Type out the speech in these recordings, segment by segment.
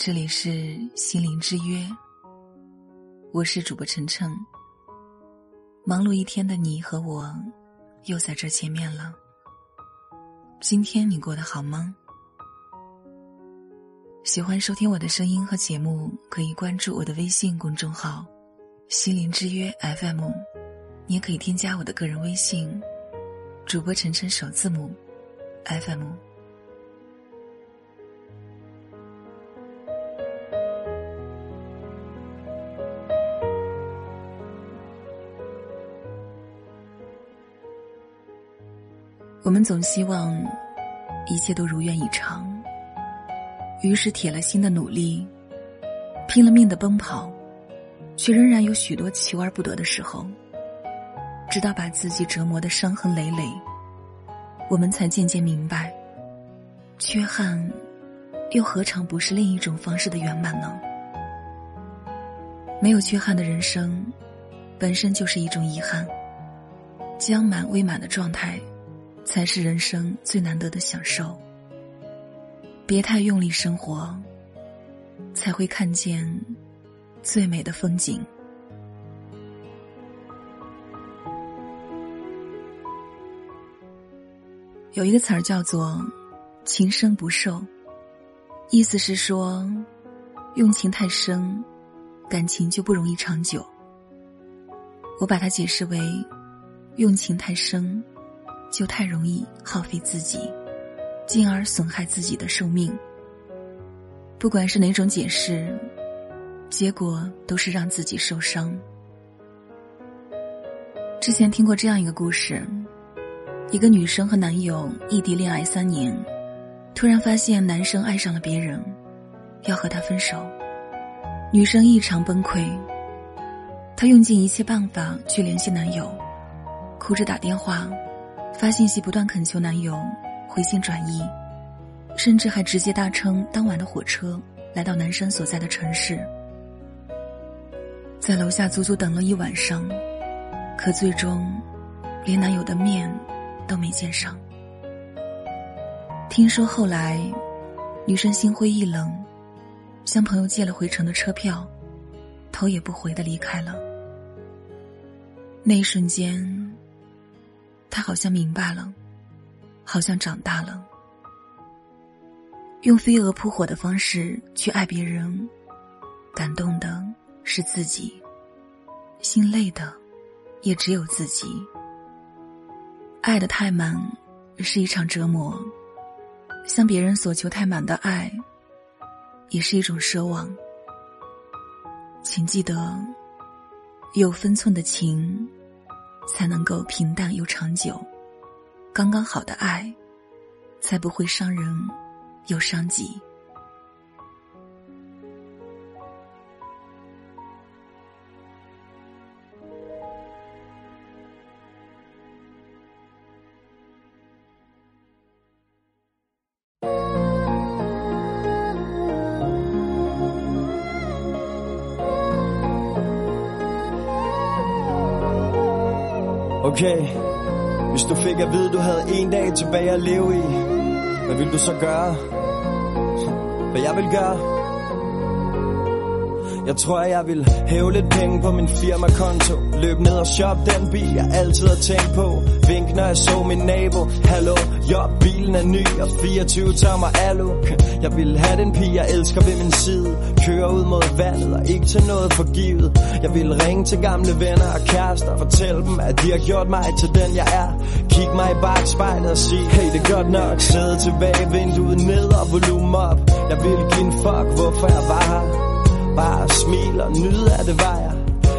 这里是心灵之约，我是主播晨晨。忙碌一天的你和我又在这见面了，今天你过得好吗？喜欢收听我的声音和节目，可以关注我的微信公众号心灵之约 FM， 你也可以添加我的个人微信主播晨晨首字母 FM。我们总希望一切都如愿以偿，于是铁了心的努力，拼了命的奔跑，却仍然有许多求而不得的时候，直到把自己折磨得伤痕累累，我们才渐渐明白，缺憾又何尝不是另一种方式的圆满呢？没有缺憾的人生本身就是一种遗憾，将满未满的状态才是人生最难得的享受。别太用力生活，才会看见最美的风景。有一个词儿叫做情深不寿，意思是说用情太深，感情就不容易长久。我把它解释为用情太深，就太容易耗费自己，进而损害自己的寿命。不管是哪种解释，结果都是让自己受伤。之前听过这样一个故事，一个女生和男友异地恋爱3年，突然发现男生爱上了别人，要和她分手。女生异常崩溃，她用尽一切办法去联系男友，哭着打电话发信息，不断恳求男友回信转意，甚至还直接搭乘当晚的火车来到男生所在的城市，在楼下足足等了一晚上，可最终连男友的面都没见上。听说后来女生心灰意冷，向朋友借了回程的车票，头也不回地离开了。那一瞬间他好像明白了，好像长大了。用飞蛾扑火的方式去爱别人，感动的是自己，心累的也只有自己。爱的太满是一场折磨，向别人所求太满的爱也是一种奢望。请记得，有分寸的情才能够平淡又长久，刚刚好的爱才不会伤人又伤己。Okay, hvis du fik at vide, du havde en dag tilbage at leve i, hvad ville du så gøre? Hvad jeg ville gøre? Jeg tror, jeg ville hæve lidt penge på min firmakonto, løb ned og shoppe den bil, jeg altid har tænkt på, vink når jeg så min nabo, hallo, jo, bilen er ny og 24 tommer alu. Jeg ville have den pige, jeg elsker ved min side, køre ud mod vandet og ikke til noget forgivet. Jeg ville ringe til gamle venner og kærester og fortælle dem, at de har gjort mig til den jeg er. Kig mig i bagspejlet og sige, hey det er godt nok. Sidde tilbage, vinduet ned og volumen op. Jeg ville give en fuck, hvorfor jeg var her. Bare smil og nyde, at det var jeg.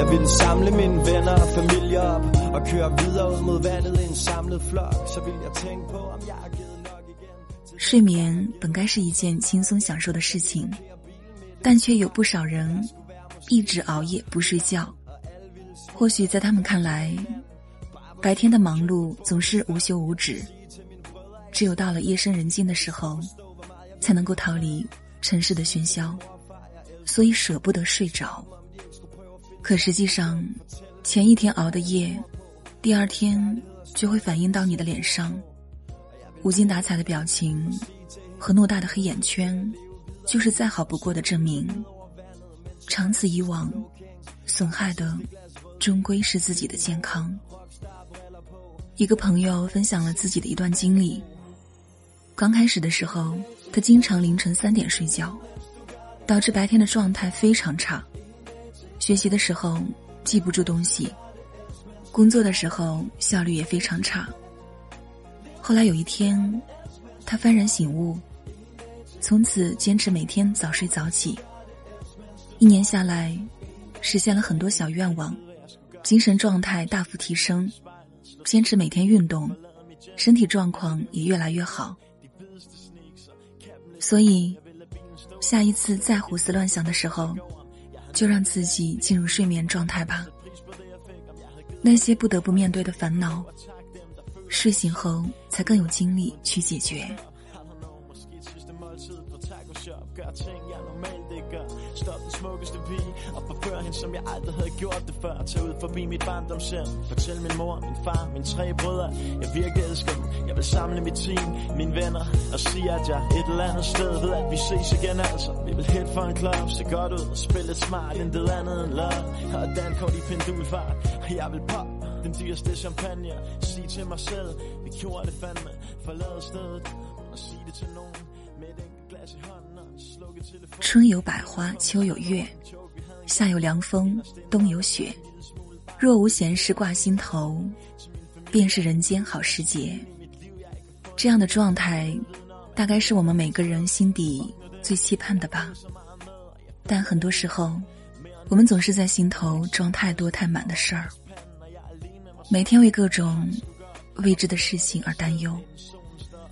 Jeg ville samle mine venner og familie op og køre videre ud mod vandet i en samlet flok. Så ville jeg tænke på, om jeg har givet nok igen. 睡眠本该是一件轻松享受的事情，但却有不少人一直熬夜不睡觉。或许在他们看来，白天的忙碌总是无休无止，只有到了夜深人静的时候，才能够逃离城市的喧嚣，所以舍不得睡着。可实际上，前一天熬的夜，第二天就会反映到你的脸上，无精打采的表情和偌大的黑眼圈就是再好不过的证明。长此以往，损害的终归是自己的健康。一个朋友分享了自己的一段经历，刚开始的时候，他经常凌晨3点睡觉，导致白天的状态非常差。学习的时候记不住东西，工作的时候效率也非常差。后来有一天，他幡然醒悟，从此坚持每天早睡早起。1年下来，实现了很多小愿望，精神状态大幅提升，坚持每天运动，身体状况也越来越好。所以，下一次再胡思乱想的时候，就让自己进入睡眠状态吧。那些不得不面对的烦恼，睡醒后才更有精力去解决。Den dyreste champagne, sig til mig selv, vi gjorde det fandme, forlade stedet, og sig det til nogen, med et enkelt glas i hånden, og slukke telefonen. 春有百花，秋有月，夏有凉风，冬有雪，若无闲事挂心头，便是人间好时节。这样的状态，大概是我们每个人心底最期盼的吧。但很多时候，我们总是在心头装太多太满的事儿。每天为各种未知的事情而担忧，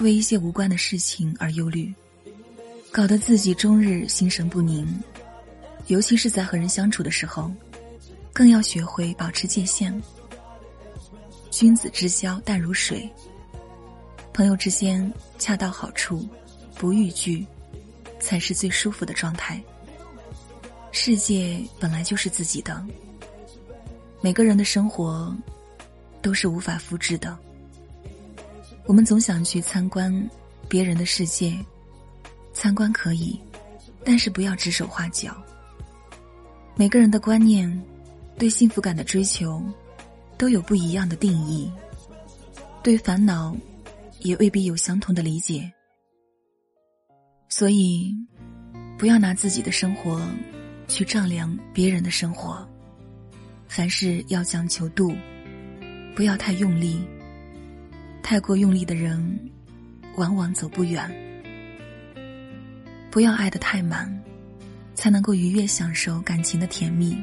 为一些无关的事情而忧虑，搞得自己终日心神不宁。尤其是在和人相处的时候，更要学会保持界限。君子之交淡如水，朋友之间恰到好处，不逾矩，才是最舒服的状态。世界本来就是自己的，每个人的生活都是无法复制的。我们总想去参观别人的世界，参观可以，但是不要指手画脚。每个人的观念，对幸福感的追求，都有不一样的定义，对烦恼也未必有相同的理解。所以，不要拿自己的生活去丈量别人的生活，凡事要讲求度，不要太用力，太过用力的人往往走不远。不要爱得太满，才能够愉悦享受感情的甜蜜。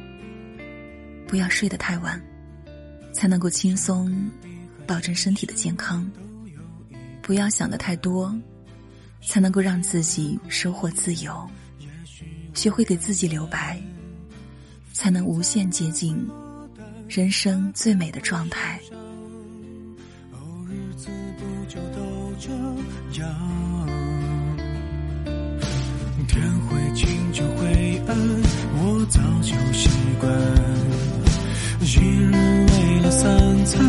不要睡得太晚，才能够轻松保证身体的健康。不要想得太多，才能够让自己收获自由。学会给自己留白，才能无限接近人生最美的状态。哦，日子不就都这样，天会晴就会暗，我早就习惯，一日为了3餐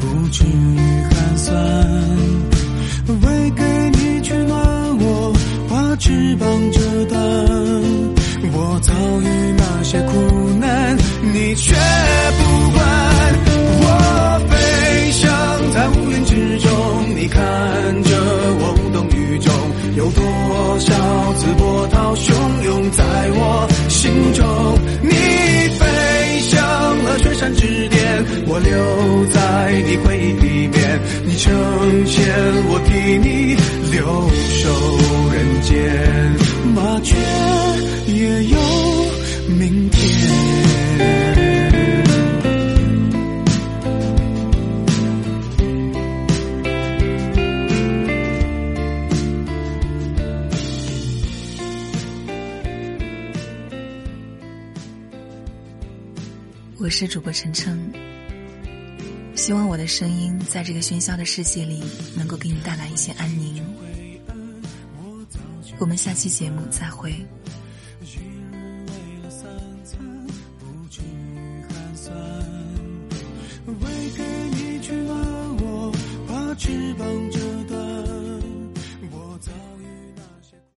不至于寒酸，为给你取暖我把翅膀折断，我遭遇那些苦难你却不管，我飞翔在乌云之中，你看着我无动于衷，有多少次波涛汹涌在我心中，你飞向了雪山之巅，我留在你回忆里面，你成仙我替你留守人间，麻雀也有明天。我是主播晨晨，希望我的声音在这个喧嚣的世界里能够给你带来一些安宁。我们下期节目再会。为给你去吻我把翅膀折断。